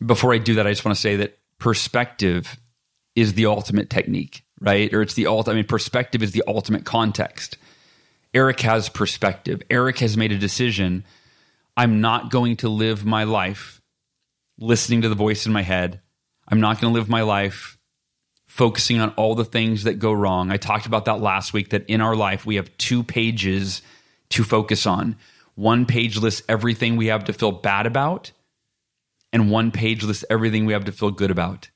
Before I do that, I just want to say that perspective is the ultimate technique, right? Or it's the ultimate, I mean, perspective is the ultimate context. Eric has perspective. Eric has made a decision. I'm not going to live my life listening to the voice in my head. I'm not going to live my life focusing on all the things that go wrong. I talked about that last week, that in our life, we have two pages to focus on. One page lists everything we have to feel bad about, and one page lists everything we have to feel good about.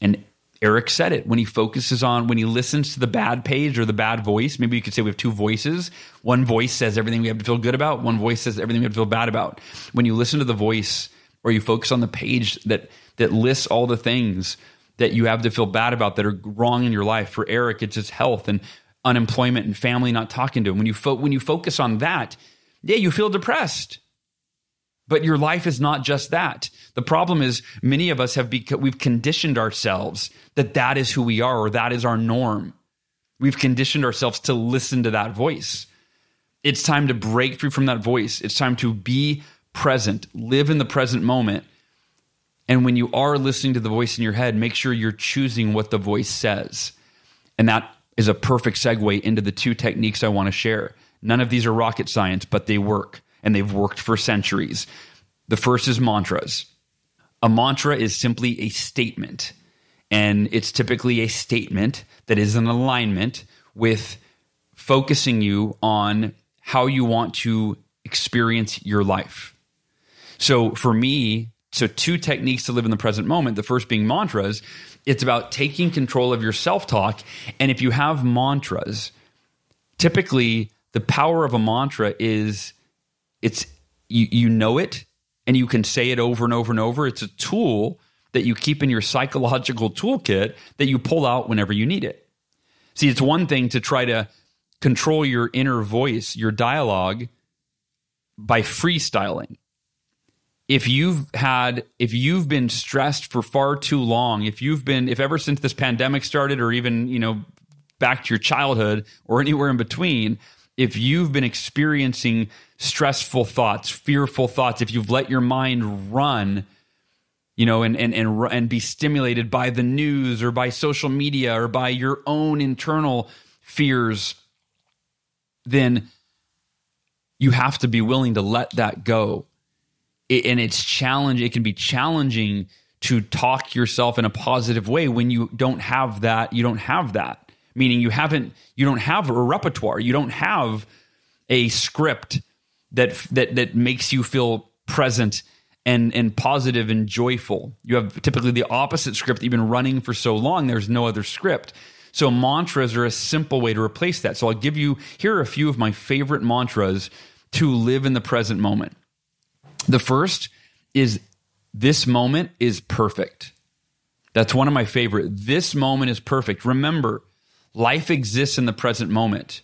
And Eric said it, when he focuses on, when he listens to the bad page or the bad voice, maybe you could say we have two voices. One voice says everything we have to feel good about. One voice says everything we have to feel bad about. When you listen to the voice or you focus on the page that that lists all the things that you have to feel bad about that are wrong in your life, for Eric, it's his health and unemployment and family not talking to him. When you, fo- when you focus on that, yeah, you feel depressed. But your life is not just that. The problem is many of us have beca- we've conditioned ourselves that that is who we are, or that is our norm. We've conditioned ourselves to listen to that voice. It's time to break free from that voice. It's time to be present, live in the present moment. And when you are listening to the voice in your head, make sure you're choosing what the voice says. And that is a perfect segue into the two techniques I want to share. None of these are rocket science, but they work. And they've worked for centuries. The first is mantras. A mantra is simply a statement, and it's typically a statement that is in alignment with focusing you on how you want to experience your life. So for me, so two techniques to live in the present moment, the first being mantras, it's about taking control of your self-talk. And if you have mantras, typically the power of a mantra is It's you, you know it, and you can say it over and over and over. It's a tool that you keep in your psychological toolkit that you pull out whenever you need it. See, it's one thing to try to control your inner voice, your dialogue, by freestyling. If you've had, if you've been stressed for far too long, if you've been, if ever since this pandemic started, or even, you know, back to your childhood or anywhere in between, if you've been experiencing stressful thoughts, fearful thoughts, if you've let your mind run, you know, and and and and be stimulated by the news or by social media or by your own internal fears, then you have to be willing to let that go. It, and it's challenging. It can be challenging to talk yourself in a positive way when you don't have that. You don't have that. Meaning you haven't, you don't have a repertoire, you don't have a script that that that makes you feel present and and positive and joyful. You have typically the opposite script that you've been running for so long. There's no other script. So mantras are a simple way to replace that. So I'll give you, here are a few of my favorite mantras to live in the present moment. The first is, this moment is perfect. That's one of my favorite. This moment is perfect. Remember, life exists in the present moment.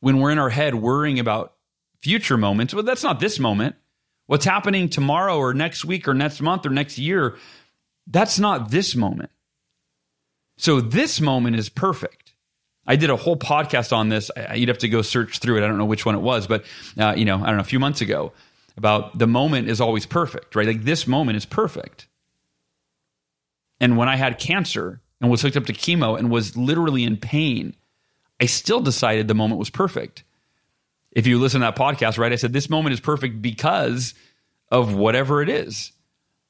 When we're in our head worrying about future moments, well, that's not this moment. What's happening tomorrow or next week or next month or next year, that's not this moment. So this moment is perfect. I did a whole podcast on this. You'd have to go search through it. I don't know which one it was, but uh, you know, I don't know, a few months ago, about the moment is always perfect, right? Like this moment is perfect. And when I had cancer and was hooked up to chemo and was literally in pain, I still decided the moment was perfect. If you listen to that podcast, right, I said this moment is perfect because of whatever it is.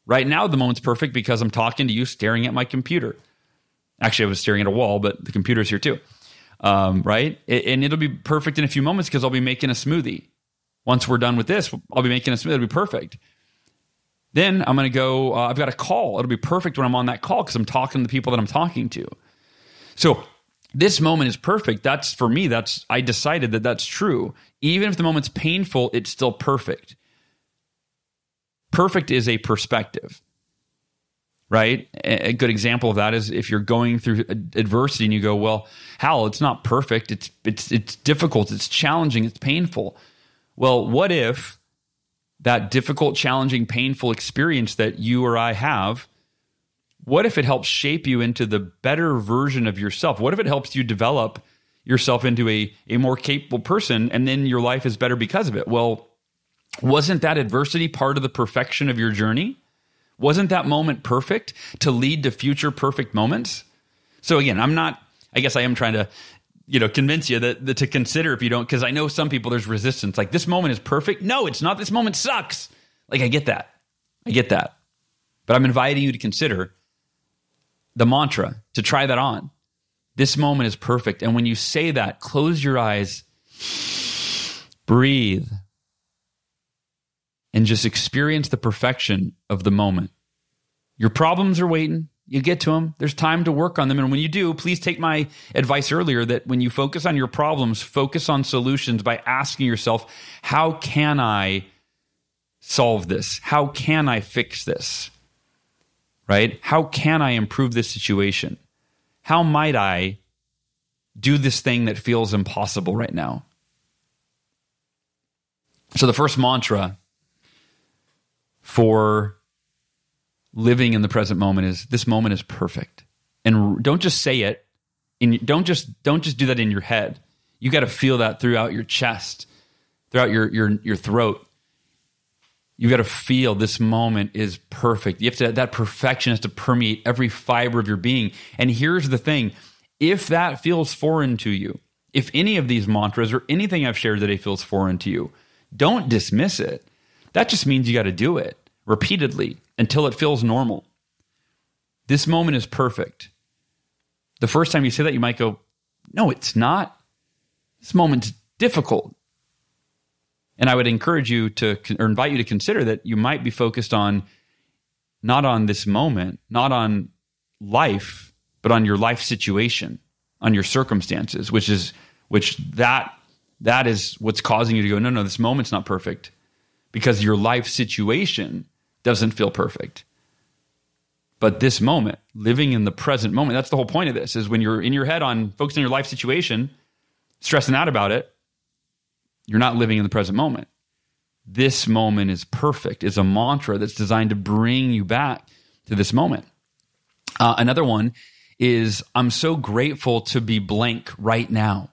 Right now, the moment's perfect because I'm talking to you, staring at my computer. Actually, I was staring at a wall, but the computer's here too, um, right? And it'll be perfect in a few moments because I'll be making a smoothie. Once we're done with this, I'll be making a smoothie. It'll be perfect. Then I'm going to go, uh, I've got a call. It'll be perfect when I'm on that call because I'm talking to the people that I'm talking to. So this moment is perfect. That's, for me, that's, I decided that that's true. Even if the moment's painful, it's still perfect. Perfect is a perspective, right? A good example of that is if you're going through adversity and you go, well, Hal, it's not perfect. It's, it's, it's difficult. It's challenging. It's painful. Well, what if that difficult, challenging, painful experience that you or I have, what if it helps shape you into the better version of yourself? What if it helps you develop yourself into a, a more capable person, and then your life is better because of it? Well, wasn't that adversity part of the perfection of your journey? Wasn't that moment perfect to lead to future perfect moments? So again, I'm not, I guess I am trying to, you know, convince you that, that to consider if you don't, because I know some people, there's resistance. Like, this moment is perfect. No, it's not. This moment sucks. Like, I get that. I get that. But I'm inviting you to consider the mantra, to try that on. This moment is perfect. And when you say that, close your eyes, breathe, and just experience the perfection of the moment. Your problems are waiting. You get to them. There's time to work on them. And when you do, please take my advice earlier that when you focus on your problems, focus on solutions by asking yourself, how can I solve this? How can I fix this? Right? How can I improve this situation? How might I do this thing that feels impossible right now? So the first mantra for living in the present moment is, this moment is perfect. And don't just say it. And don't just don't just do that in your head. You got to feel that throughout your chest, throughout your your your throat. You got to feel this moment is perfect. You have to, that perfection has to permeate every fiber of your being. And here's the thing: if that feels foreign to you, if any of these mantras or anything I've shared today feels foreign to you, don't dismiss it. That just means you got to do it repeatedly until it feels normal. This moment is perfect. The first time you say that, you might go, "No, it's not. This moment's difficult." And I would encourage you to, or invite you to consider that you might be focused on, not on this moment, not on life, but on your life situation, on your circumstances, which is, which that, that is what's causing you to go, no, no, this moment's not perfect, because your life situation doesn't feel perfect. But this moment, living in the present moment, that's the whole point of this, is when you're in your head on focusing on your life situation, stressing out about it, you're not living in the present moment. This moment is perfect is a mantra that's designed to bring you back to this moment. Uh, another one is, I'm so grateful to be blank right now.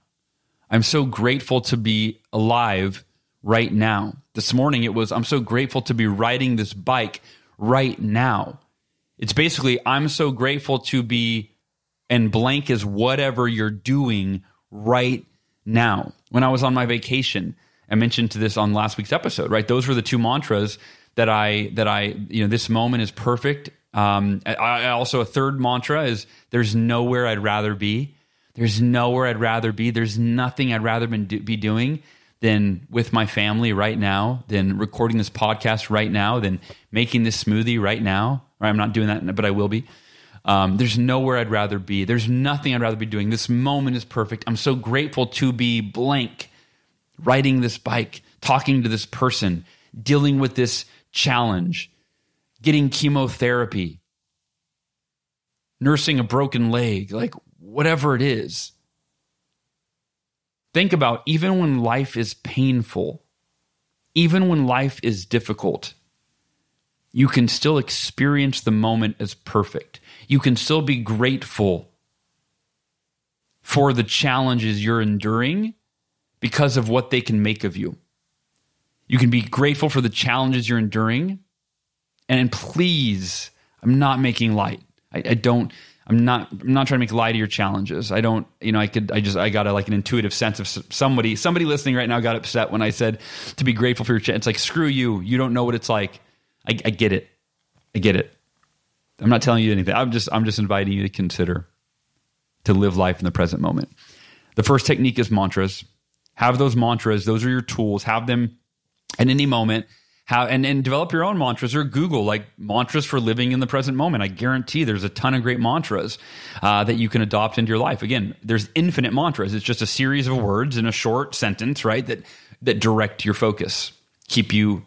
I'm so grateful to be alive right now. This morning it was, I'm so grateful to be riding this bike right now. It's basically, I'm so grateful to be, and blank is whatever you're doing right now. When I was on my vacation, I mentioned to this on last week's episode, right? Those were the two mantras that I, that I, you know, this moment is perfect. Um, I, I also, a third mantra is, there's nowhere I'd rather be. There's nowhere I'd rather be. There's nothing I'd rather been do, be doing than with my family right now, than recording this podcast right now, than making this smoothie right now. Right? I'm not doing that, but I will be. Um, there's nowhere I'd rather be. There's nothing I'd rather be doing. This moment is perfect. I'm so grateful to be blank, riding this bike, talking to this person, dealing with this challenge, getting chemotherapy, nursing a broken leg, like whatever it is. Think about, even when life is painful, even when life is difficult, you can still experience the moment as perfect. You can still be grateful for the challenges you're enduring because of what they can make of you. You can be grateful for the challenges you're enduring. And please, I'm not making light. I, I don't, I'm not, I'm not trying to make light of your challenges. I don't, you know, I could, I just, I got a, like an intuitive sense of somebody, somebody listening right now got upset when I said to be grateful for your chance. It's like, screw you. You don't know what it's like. I, I get it. I get it. I'm not telling you anything. I'm just I'm just inviting you to consider, to live life in the present moment. The first technique is mantras. Have those mantras. Those are your tools. Have them at any moment. Have, and, and develop your own mantras, or Google like mantras for living in the present moment. I guarantee there's a ton of great mantras uh, that you can adopt into your life. Again, there's infinite mantras. It's just a series of words in a short sentence, right, that that direct your focus, keep you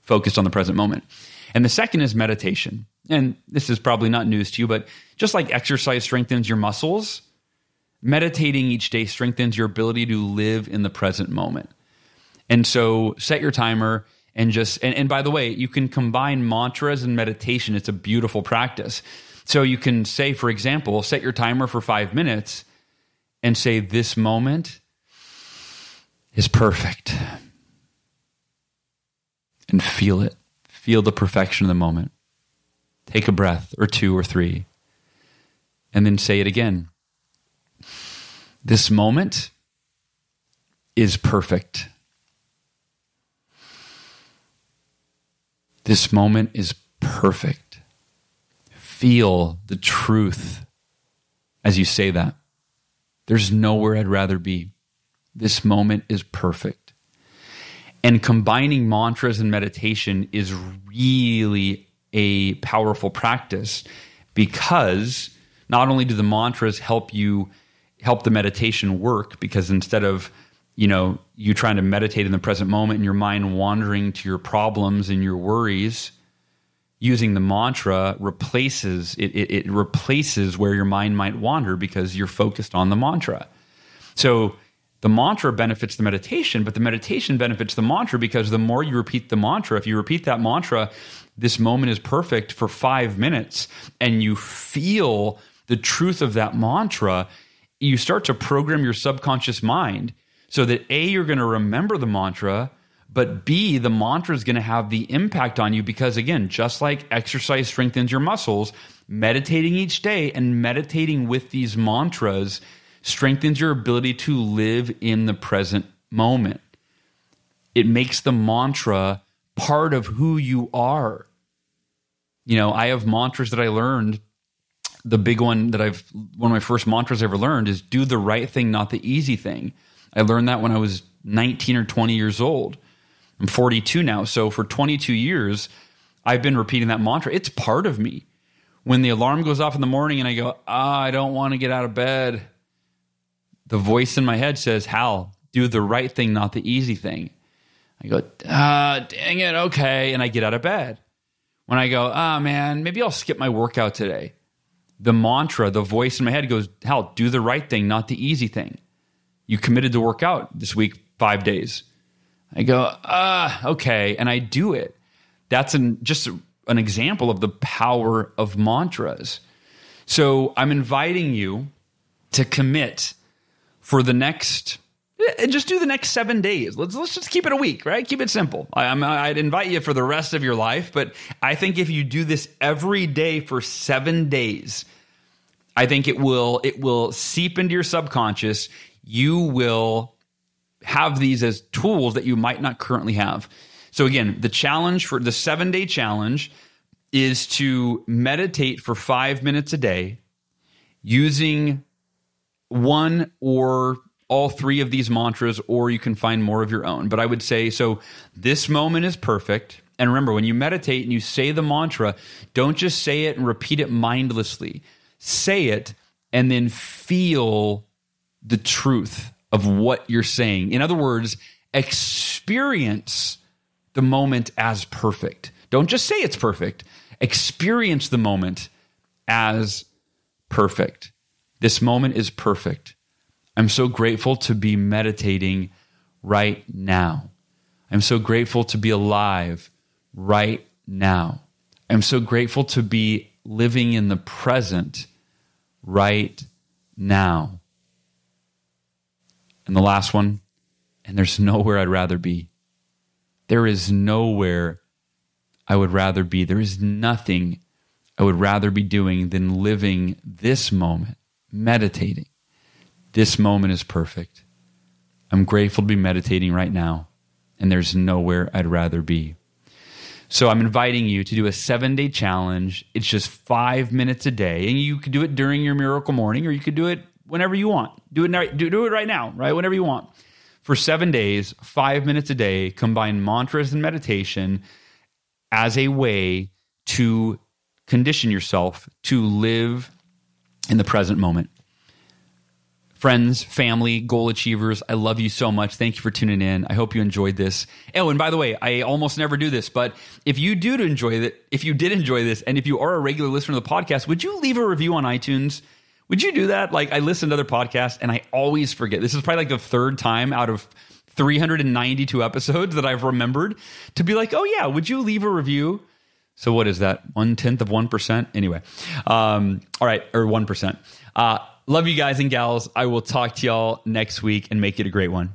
focused on the present moment. And the second is meditation. And this is probably not news to you, but just like exercise strengthens your muscles, meditating each day strengthens your ability to live in the present moment. And so set your timer and just, and, and by the way, you can combine mantras and meditation. It's a beautiful practice. So you can say, for example, set your timer for five minutes and say, this moment is perfect. And feel it. Feel the perfection of the moment. Take a breath or two or three. And then say it again. This moment is perfect. This moment is perfect. Feel the truth as you say that. There's nowhere I'd rather be. This moment is perfect. And combining mantras and meditation is really a powerful practice, because not only do the mantras help you help the meditation work, because instead of, you know, you trying to meditate in the present moment and your mind wandering to your problems and your worries, using the mantra replaces it, it, it replaces where your mind might wander, because you're focused on the mantra. So the mantra benefits the meditation, but the meditation benefits the mantra, because the more you repeat the mantra, if you repeat that mantra, this moment is perfect, for five minutes, and you feel the truth of that mantra, you start to program your subconscious mind so that A, you're going to remember the mantra, but B, the mantra is going to have the impact on you, because again, just like exercise strengthens your muscles, meditating each day and meditating with these mantras strengthens your ability to live in the present moment. It makes the mantra part of who you are. You know, I have mantras that I learned. The big one that I've, one of my first mantras I ever learned is do the right thing, not the easy thing. I learned that when I was nineteen or twenty years old. I'm forty-two now. So for twenty-two years, I've been repeating that mantra. It's part of me. When the alarm goes off in the morning and I go, ah, I don't want to get out of bed, the voice in my head says, Hal, do the right thing, not the easy thing. I go, ah, dang it, okay. And I get out of bed. When I go, ah, man, maybe I'll skip my workout today, the mantra, the voice in my head goes, Hal, do the right thing, not the easy thing. You committed to work out this week, five days. I go, ah, okay, and I do it. That's an, just an example of the power of mantras. So I'm inviting you to commit for the next, just do the next seven days. Let's let's just keep it a week, right? Keep it simple. I, I'm, I'd invite you for the rest of your life, but I think if you do this every day for seven days, I think it will it will seep into your subconscious. You will have these as tools that you might not currently have. So again, the challenge for the seven-day challenge is to meditate for five minutes a day using one or all three of these mantras, or you can find more of your own. But I would say, so this moment is perfect. And remember, when you meditate and you say the mantra, don't just say it and repeat it mindlessly. Say it and then feel the truth of what you're saying. In other words, experience the moment as perfect. Don't just say it's perfect. Experience the moment as perfect. This moment is perfect. I'm so grateful to be meditating right now. I'm so grateful to be alive right now. I'm so grateful to be living in the present right now. And the last one, and there's nowhere I'd rather be. There is nowhere I would rather be. There is nothing I would rather be doing than living this moment, meditating. This moment is perfect. I'm grateful to be meditating right now, and there's nowhere I'd rather be. So I'm inviting you to do a seven-day challenge. It's just five minutes a day, and you could do it during your miracle morning, or you could do it whenever you want. Do it, do, do it right now, right? Whenever you want. For seven days, five minutes a day, combine mantras and meditation as a way to condition yourself to live in the present moment. Friends, family, goal achievers, I love you so much. Thank you for tuning in. I hope you enjoyed this. Oh, and by the way, I almost never do this, but if you do enjoy it, if you did enjoy this, and if you are a regular listener to the podcast, would you leave a review on iTunes? Would you do that? Like, I listen to other podcasts and I always forget. This is probably like the third time out of three hundred ninety-two episodes that I've remembered to be like, oh yeah, would you leave a review? So what is that? One-tenth of one percent? Anyway, um, all right, or one percent. Uh, love you guys and gals. I will talk to y'all next week and make it a great one.